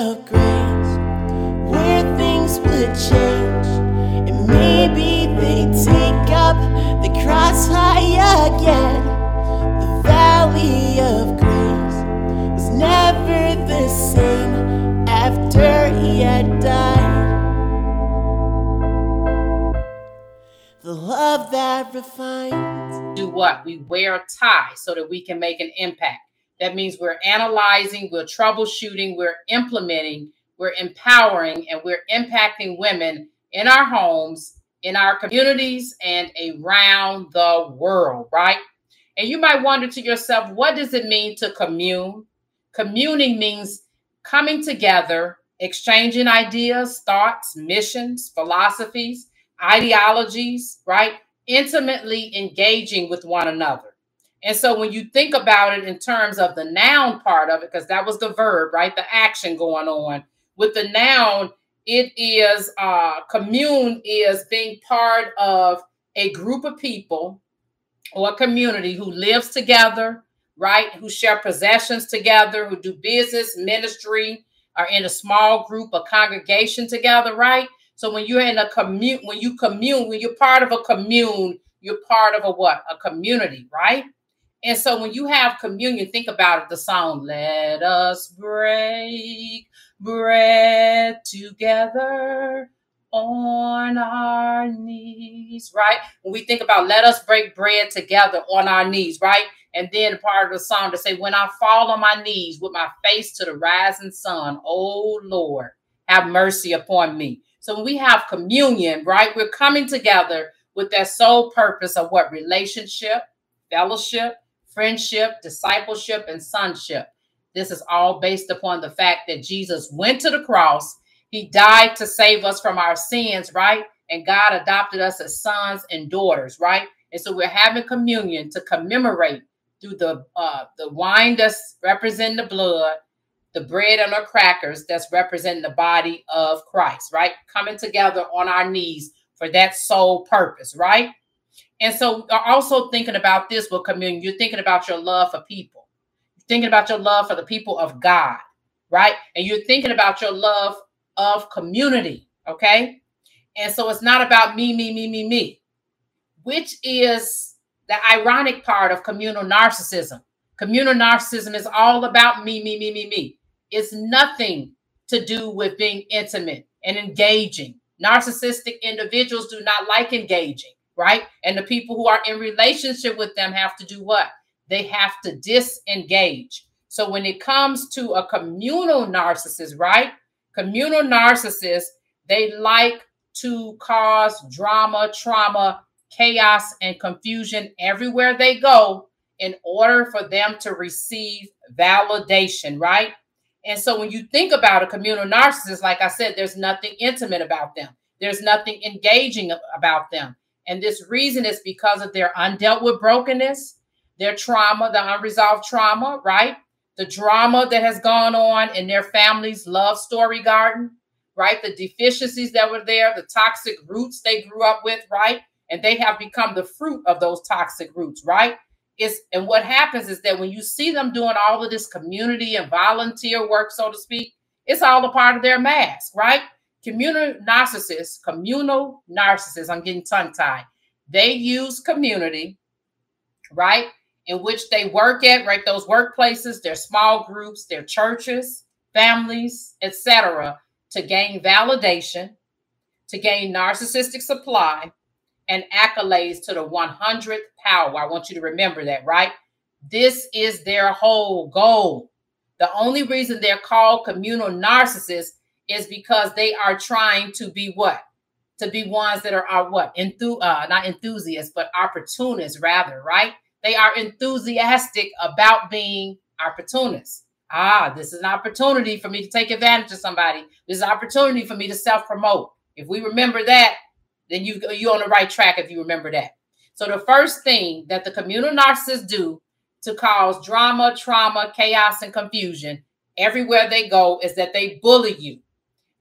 of grace, where things would change, and maybe they'd take up the cross high again. The Valley of Grace was never the same after he had died. The love that refines. Do what? We wear a tie so that we can make an impact. That means we're analyzing, we're troubleshooting, we're implementing, we're empowering, and we're impacting women in our homes, in our communities, and around the world, right? And you might wonder to yourself, what does it mean to commune? Communing means coming together, exchanging ideas, thoughts, missions, philosophies, ideologies, right? Intimately engaging with one another. And so when you think about it in terms of the noun part of it, because that was the verb, right? The action going on with the noun, it is commune is being part of a group of people or a community who lives together, right? Who share possessions together, who do business, ministry, are in a small group, a congregation together, right? So when you're in a commune, when you're part of a commune, you're part of a what? A community, right? And so when you have communion, think about it, the song, let us break bread together on our knees, right? When we think about let us break bread together on our knees, right? And then part of the song to say, when I fall on my knees with my face to the rising sun, oh Lord, have mercy upon me. So when we have communion, right, we're coming together with that sole purpose of what? Relationship, fellowship, friendship, discipleship, and sonship. This is all based upon the fact that Jesus went to the cross. He died to save us from our sins, right? And God adopted us as sons and daughters, right? And so we're having communion to commemorate through the wine that's representing the blood, the bread and our crackers that's representing the body of Christ, right? Coming together on our knees for that sole purpose, right? And so also thinking about this with communion, you're thinking about your love for people. You're thinking about your love for the people of God, right? And you're thinking about your love of community, okay? And so it's not about me, which is the ironic part of communal narcissism. Communal narcissism is all about me. It's nothing to do with being intimate and engaging. Narcissistic individuals do not like engaging, right? And the people who are in relationship with them have to do what? They have to disengage. So when it comes to a communal narcissist, right? Communal narcissists, they like to cause drama, trauma, chaos, and confusion everywhere they go in order for them to receive validation, right? And so when you think about a communal narcissist, like I said, there's nothing intimate about them. There's nothing engaging about them. And this reason is because of their undealt with brokenness, their trauma, the unresolved trauma, right? The drama that has gone on in their family's love story garden, right? The deficiencies that were there, the toxic roots they grew up with, right? And they have become the fruit of those toxic roots, right? And what happens is that when you see them doing all of this community and volunteer work, so to speak, it's all a part of their mask, right? Communal narcissists, I'm getting tongue-tied. They use community, right, in which they work at, right, those workplaces, their small groups, their churches, families, etc., to gain validation, to gain narcissistic supply, and accolades to the 100th power. I want you to remember that, right? This is their whole goal. The only reason they're called communal narcissists is because they are trying to be what? To be ones that are what? Not enthusiasts, but opportunists rather, right? They are enthusiastic about being opportunists. This is an opportunity for me to take advantage of somebody. This is an opportunity for me to self-promote. If we remember that, then you're on the right track if you remember that. So the first thing that the communal narcissists do to cause drama, trauma, chaos, and confusion everywhere they go is that they bully you.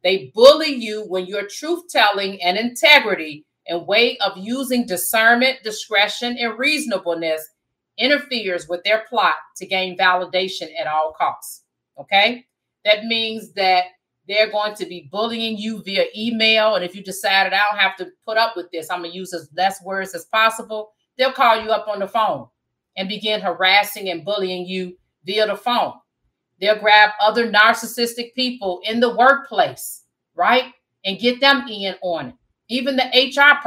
They bully you when your truth-telling and integrity and way of using discernment, discretion, and reasonableness interferes with their plot to gain validation at all costs, okay? That means that they're going to be bullying you via email. And if you decided, I don't have to put up with this, I'm going to use as less words as possible, they'll call you up on the phone and begin harassing and bullying you via the phone. They'll grab other narcissistic people in the workplace, right? And get them in on it. Even the HR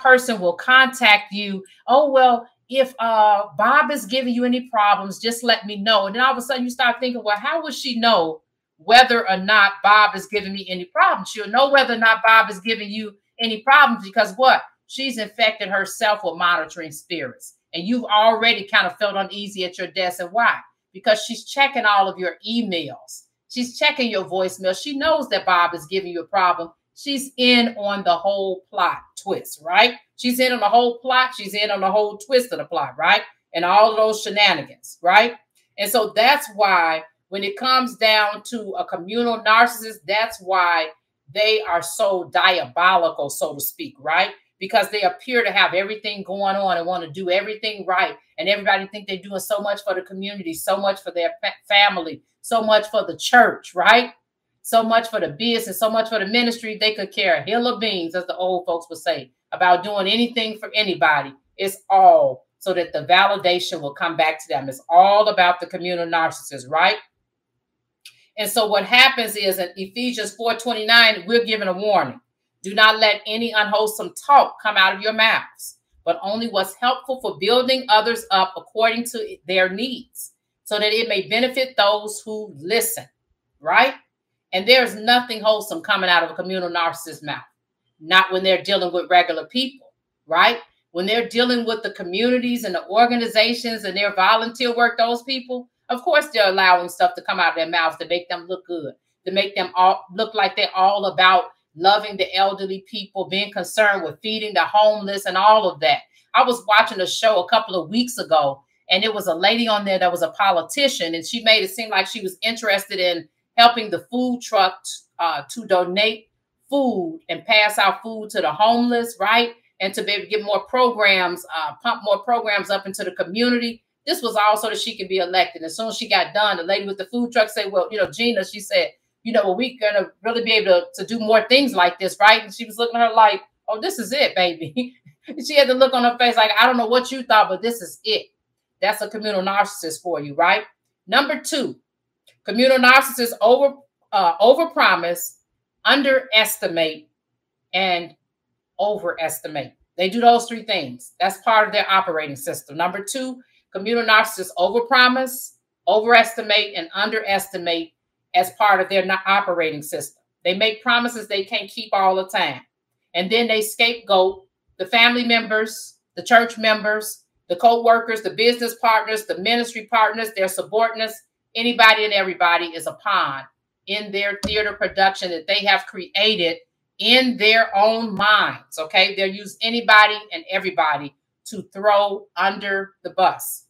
person will contact you. Oh, well, if Bob is giving you any problems, just let me know. And then all of a sudden you start thinking, well, how would she know whether or not Bob is giving me any problems? She'll know whether or not Bob is giving you any problems because what? She's infected herself with monitoring spirits. And you've already kind of felt uneasy at your desk. And why? Because she's checking all of your emails. She's checking your voicemail. She knows that Bob is giving you a problem. She's in on the whole plot twist, right? She's in on the whole plot. She's in on the whole twist of the plot, right? And all of those shenanigans, right? And so that's why when it comes down to a communal narcissist, that's why they are so diabolical, so to speak, right? Because they appear to have everything going on and want to do everything right. And everybody think they're doing so much for the community, so much for their family, so much for the church, right? So much for the business, so much for the ministry. They could care a hill of beans, as the old folks would say, about doing anything for anybody. It's all so that the validation will come back to them. It's all about the communal narcissist, right? And so what happens is in Ephesians 4:29, we're given a warning. Do not let any unwholesome talk come out of your mouths, but only what's helpful for building others up according to their needs, so that it may benefit those who listen, right? And there's nothing wholesome coming out of a communal narcissist's mouth, not when they're dealing with regular people, right? When they're dealing with the communities and the organizations and their volunteer work, those people, of course, they're allowing stuff to come out of their mouths to make them look good, to make them all look like they're all about loving the elderly people, being concerned with feeding the homeless and all of that. I was watching a show a couple of weeks ago, and it was a lady on there that was a politician, and she made it seem like she was interested in helping the food truck to donate food and pass out food to the homeless, right? And to be able to get more programs, pump more programs up into the community. This was all so that she could be elected. As soon as she got done, the lady with the food truck said, well, you know, Gina, she said, you know, well, we're going to really be able to do more things like this, right? And she was looking at her like, oh, this is it, baby. She had the look on her face like, I don't know what you thought, but this is it. That's a communal narcissist for you, right? Number two, communal narcissists overpromise, underestimate, and overestimate. They do those three things. That's part of their operating system. Number two, communal narcissists overpromise, overestimate, and underestimate as part of their operating system. They make promises they can't keep all the time. And then they scapegoat the family members, the church members, the co-workers, the business partners, the ministry partners, their subordinates. Anybody and everybody is a pawn in their theater production that they have created in their own minds, okay? They'll use anybody and everybody to throw under the bus.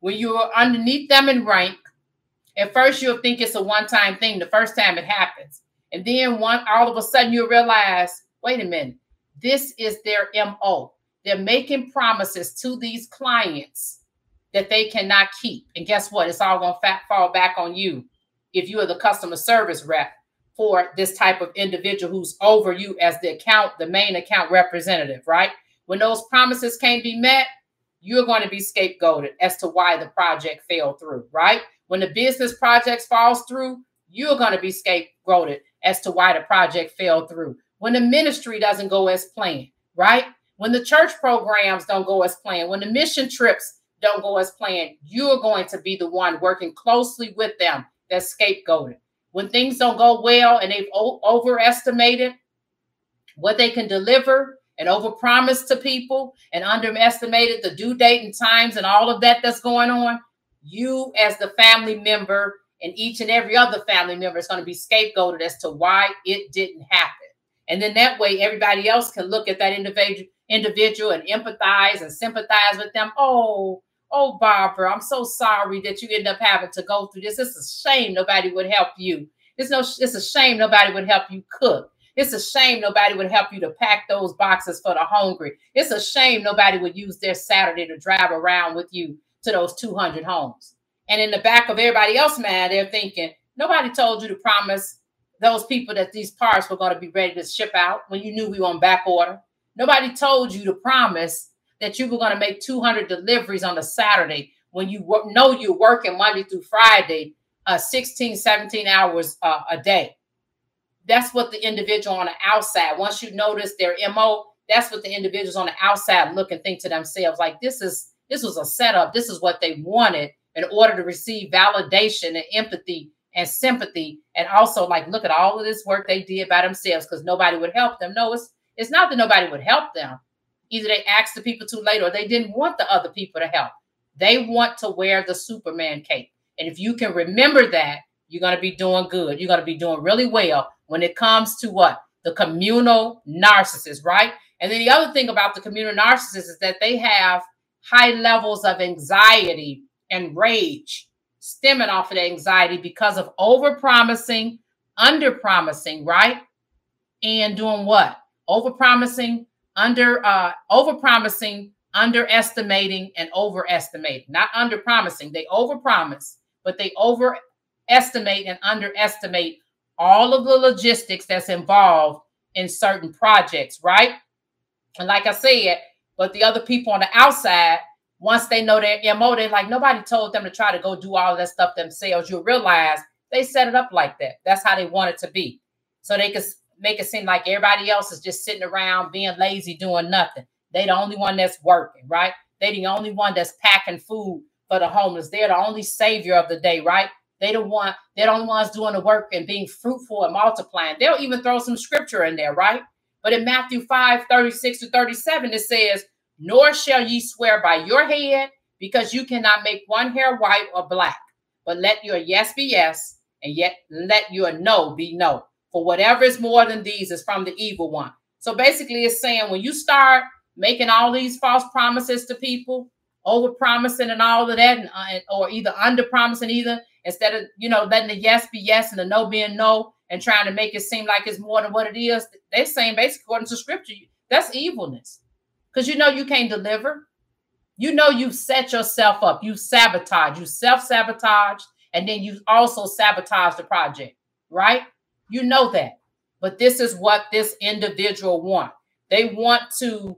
When you are underneath them in rank, at first, you'll think it's a one-time thing the first time it happens. And then all of a sudden, you'll realize, wait a minute, this is their MO. They're making promises to these clients that they cannot keep. And guess what? It's all going to fall back on you if you are the customer service rep for this type of individual who's over you as the main account representative, right? When those promises can't be met, you're going to be scapegoated as to why the project fell through, right? When the business project falls through, you're going to be scapegoated as to why the project fell through. When the ministry doesn't go as planned, right? When the church programs don't go as planned, when the mission trips don't go as planned, you're going to be the one working closely with them that's scapegoated. When things don't go well and they've overestimated what they can deliver and overpromised to people and underestimated the due date and times and all of that that's going on, you as the family member and each and every other family member is going to be scapegoated as to why it didn't happen. And then that way, everybody else can look at that individual and empathize and sympathize with them. Oh, Barbara, I'm so sorry that you end up having to go through this. It's a shame nobody would help you. It's a shame nobody would help you cook. It's a shame nobody would help you to pack those boxes for the hungry. It's a shame nobody would use their Saturday to drive around with you to those 200 homes. And in the back of everybody else's mind, they're thinking, Nobody told you to promise those people that these parts were going to be ready to ship out when you knew we were on back order. Nobody told you to promise that you were going to make 200 deliveries on a Saturday when you know you're working Monday through Friday, 16, 17 hours a day. That's what the individual on the outside, once you notice their MO, that's what the individuals on the outside look and think to themselves, like, this was a setup. This is what they wanted in order to receive validation and empathy and sympathy. And also, like, look at all of this work they did by themselves because nobody would help them. No, it's not that nobody would help them. Either they asked the people too late or they didn't want the other people to help. They want to wear the Superman cape. And if you can remember that, you're going to be doing good. You're going to be doing really well when it comes to what? The communal narcissist, right? And then the other thing about the communal narcissist is that they have high levels of anxiety and rage stemming off of the anxiety because of overpromising, underpromising, right? And doing what? Overpromising, overpromising, underestimating, and overestimating. Not underpromising. They overpromise, but they overestimate and underestimate all of the logistics that's involved in certain projects, right? And like I said, but the other people on the outside, once they know their MO, they're like, nobody told them to try to go do all of that stuff themselves. You'll realize they set it up like that. That's how they want it to be. So they can make it seem like everybody else is just sitting around being lazy, doing nothing. They're the only one that's working, right? They're the only one that's packing food for the homeless. They're the only savior of the day, right? They're the only ones doing the work and being fruitful and multiplying. They'll even throw some scripture in there, right? But in Matthew 5:36-37, it says, nor shall ye swear by your head, because you cannot make one hair white or black. But let your yes be yes, and yet let your no be no. For whatever is more than these is from the evil one. So basically it's saying when you start making all these false promises to people, over-promising and all of that, or either under-promising either, instead of, you know, letting the yes be yes and the no being no, and trying to make it seem like it's more than what it is, they're saying basically according to scripture, that's evilness. Because you know you can't deliver. You know you've set yourself up. You've sabotaged. You self-sabotaged. And then you also sabotaged the project, right? You know that. But this is what this individual wants. They want to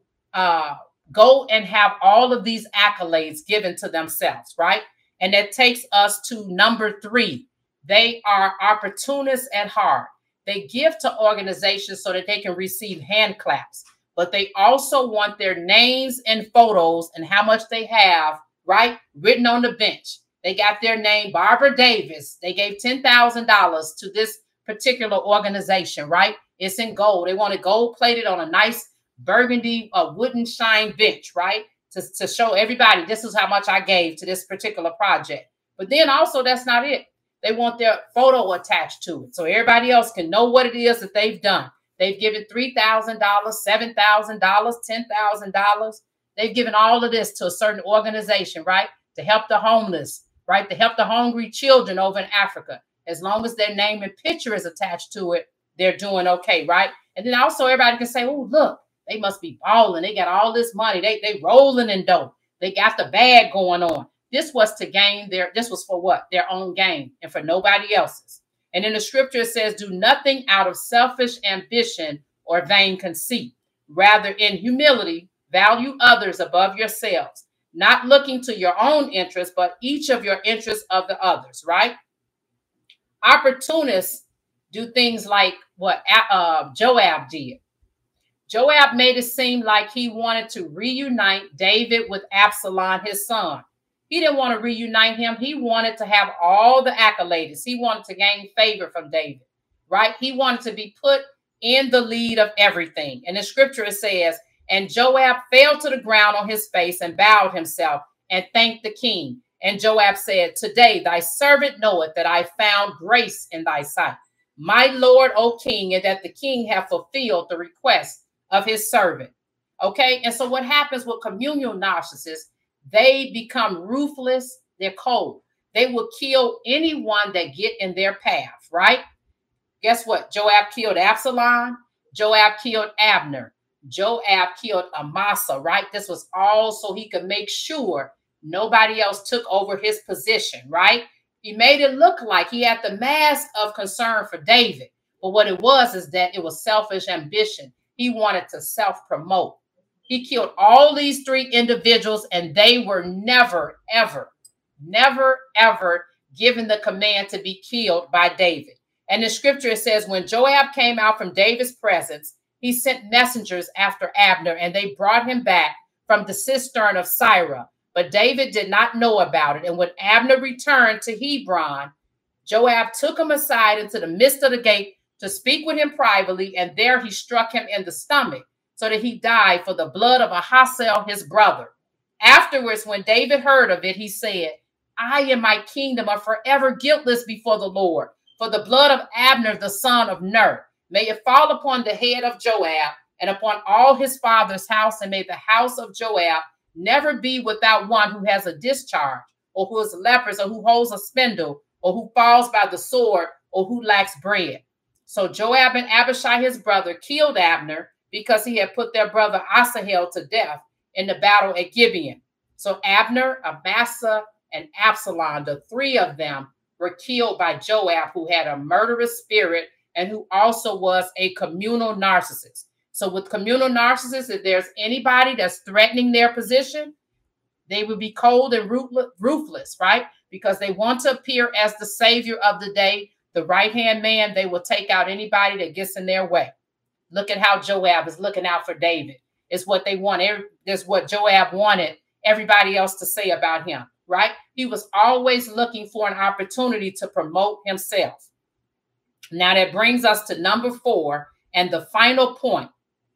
go and have all of these accolades given to themselves, right? And that takes us to number 3. They are opportunists at heart. They give to organizations so that they can receive hand claps, but they also want their names and photos and how much they have, right, written on the bench. They got their name, Barbara Davis. They gave $10,000 to this particular organization, right? It's in gold. They want it gold-plated on a nice burgundy wooden shine bench, right, to show everybody this is how much I gave to this particular project. But then also that's not it. They want their photo attached to it so everybody else can know what it is that they've done. They've given $3,000, $7,000, $10,000. They've given all of this to a certain organization, right? To help the homeless, right? To help the hungry children over in Africa. As long as their name and picture is attached to it, they're doing okay, right? And then also everybody can say, oh, look, they must be balling. They got all this money. They rolling in dough. They got the bag going on. This was to gain this was for what? Their own gain and for nobody else's. And in the scripture, it says, do nothing out of selfish ambition or vain conceit. Rather, in humility, value others above yourselves, not looking to your own interests, but each of your interests of the others, right? Opportunists do things like what Joab did. Joab made it seem like he wanted to reunite David with Absalom, his son. He didn't want to reunite him. He wanted to have all the accolades. He wanted to gain favor from David, right? He wanted to be put in the lead of everything. And in scripture, it says, and Joab fell to the ground on his face and bowed himself and thanked the king. And Joab said, today thy servant knoweth that I found grace in thy sight, my lord, O king, and that the king hath fulfilled the request of his servant. Okay. And so what happens with communal narcissists, they become ruthless. They're cold. They will kill anyone that get in their path, right? Guess what? Joab killed Absalom. Joab killed Abner. Joab killed Amasa, right? This was all so he could make sure nobody else took over his position, right? He made it look like he had the mask of concern for David. But what it was is that it was selfish ambition. He wanted to self-promote. He killed all these three individuals, and they were never, ever, never, ever given the command to be killed by David. And in scripture, it says, when Joab came out from David's presence, he sent messengers after Abner, and they brought him back from the cistern of Sirah. But David did not know about it. And when Abner returned to Hebron, Joab took him aside into the midst of the gate to speak with him privately, and there he struck him in the stomach so that he died for the blood of Ahaziel, his brother. Afterwards, when David heard of it, he said, I and my kingdom are forever guiltless before the Lord, for the blood of Abner, the son of Ner. May it fall upon the head of Joab and upon all his father's house, and may the house of Joab never be without one who has a discharge, or who is leprous, or who holds a spindle, or who falls by the sword, or who lacks bread. So Joab and Abishai, his brother, killed Abner because he had put their brother Asahel to death in the battle at Gibeon. So Abner, Amasa, and Absalom, the three of them, were killed by Joab, who had a murderous spirit and who also was a communal narcissist. So with communal narcissists, if there's anybody that's threatening their position, they would be cold and ruthless, right? Because they want to appear as the savior of the day, the right-hand man. They will take out anybody that gets in their way. Look at how Joab is looking out for David. It's what they want. It's what Joab wanted everybody else to say about him, right? He was always looking for an opportunity to promote himself. Now that brings us to number 4 and the final point,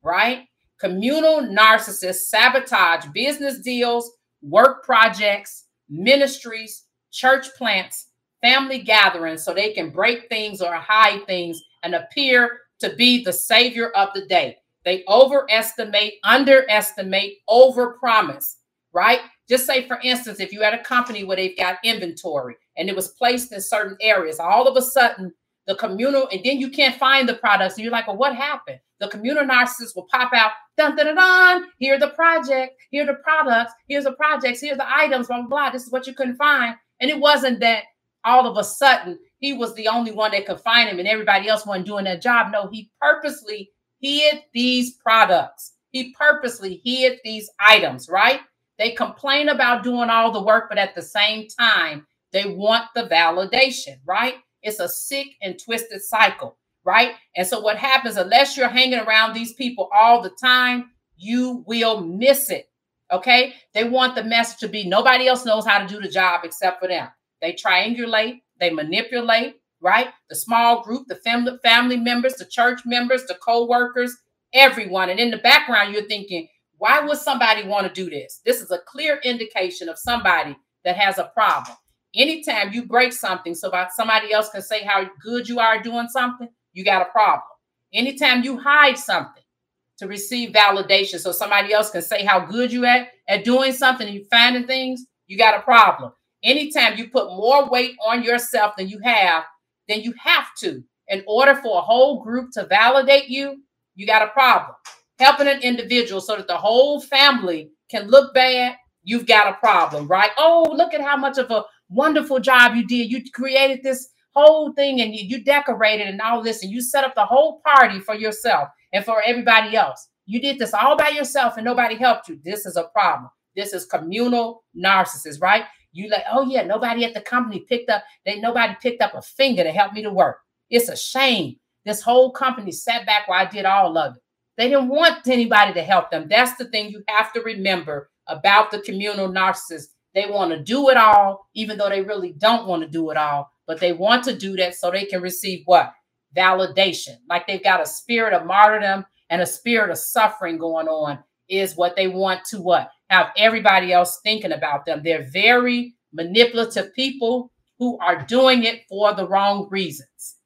right? Communal narcissists sabotage business deals, work projects, ministries, church plants, family gatherings, so they can break things or hide things and appear to be the savior of the day. They overestimate, underestimate, overpromise, right? Just say, for instance, if you had a company where they've got inventory and it was placed in certain areas, all of a sudden the communal, and then you can't find the products, and you're like, well, what happened? The communal narcissist will pop out, dun, dun, dun, dun, here are the project, here are the products, here's the projects, here's the items, blah, blah, blah, this is what you couldn't find. And it wasn't that all of a sudden he was the only one that could find him and everybody else wasn't doing their job. No, he purposely hid these products. He purposely hid these items, right? They complain about doing all the work, but at the same time, they want the validation, right? It's a sick and twisted cycle, right? And so what happens, unless you're hanging around these people all the time, you will miss it, okay? They want the message to be nobody else knows how to do the job except for them. They triangulate, they manipulate, right? The small group, the family members, the church members, the co-workers, everyone. And in the background, you're thinking, why would somebody want to do this? This is a clear indication of somebody that has a problem. Anytime you break something so that somebody else can say how good you are doing something, you got a problem. Anytime you hide something to receive validation so somebody else can say how good you are at doing something and you finding things, you got a problem. Anytime you put more weight on yourself than you have to, in order for a whole group to validate you, you got a problem. Helping an individual so that the whole family can look bad, you've got a problem, right? Oh, look at how much of a wonderful job you did. You created this whole thing and you decorated and all this, and you set up the whole party for yourself and for everybody else. You did this all by yourself and nobody helped you. This is a problem. This is communal narcissism, right? You like, oh yeah, nobody at the company nobody picked up a finger to help me to work. It's a shame. This whole company sat back while I did all of it. They didn't want anybody to help them. That's the thing you have to remember about the communal narcissist. They want to do it all, even though they really don't want to do it all, but they want to do that so they can receive what? Validation. Like they've got a spirit of martyrdom and a spirit of suffering going on is what they want to what? Have everybody else thinking about them. They're very manipulative people who are doing it for the wrong reasons.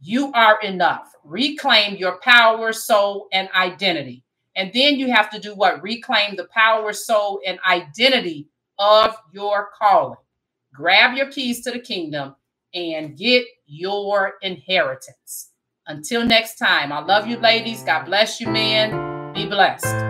You are enough. Reclaim your power, soul, and identity. And then you have to do what? Reclaim the power, soul, and identity of your calling. Grab your keys to the kingdom and get your inheritance. Until next time, I love you, ladies. God bless you, men. Be blessed.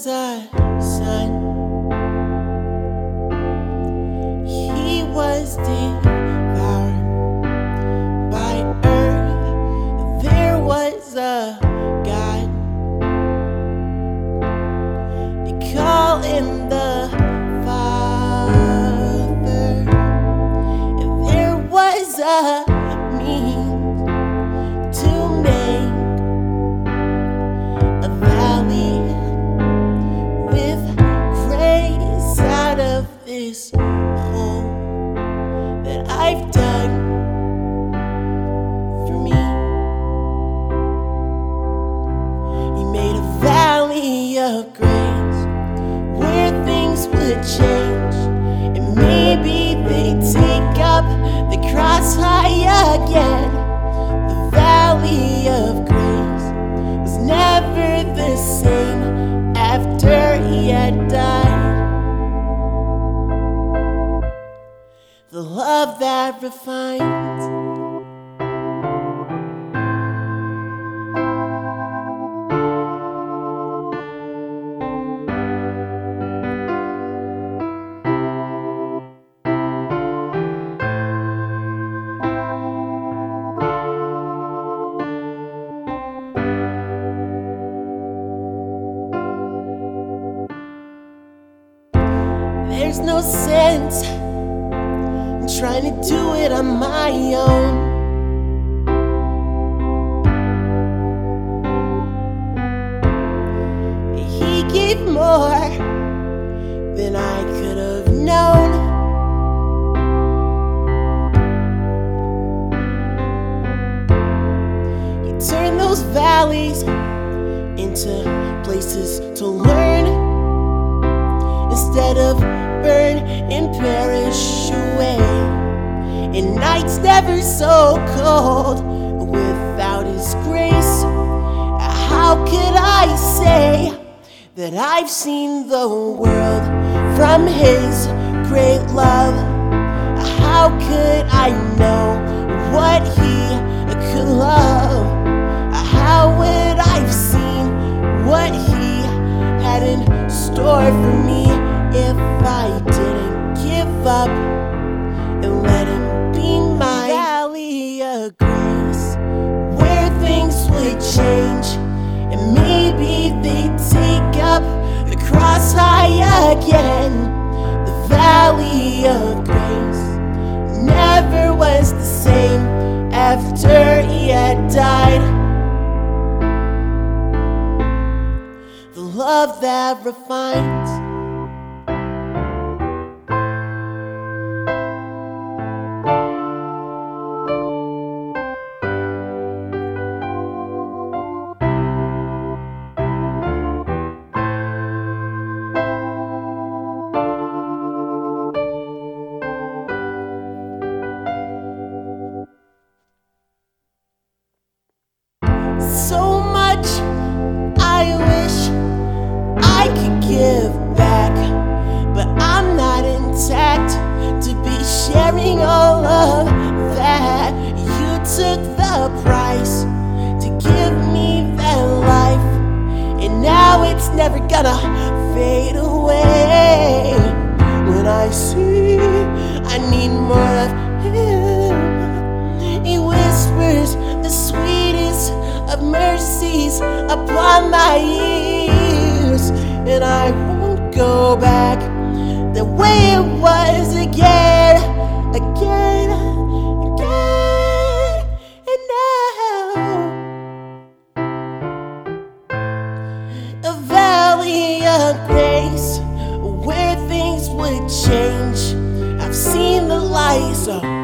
Grace, where things would change. I've seen the light, so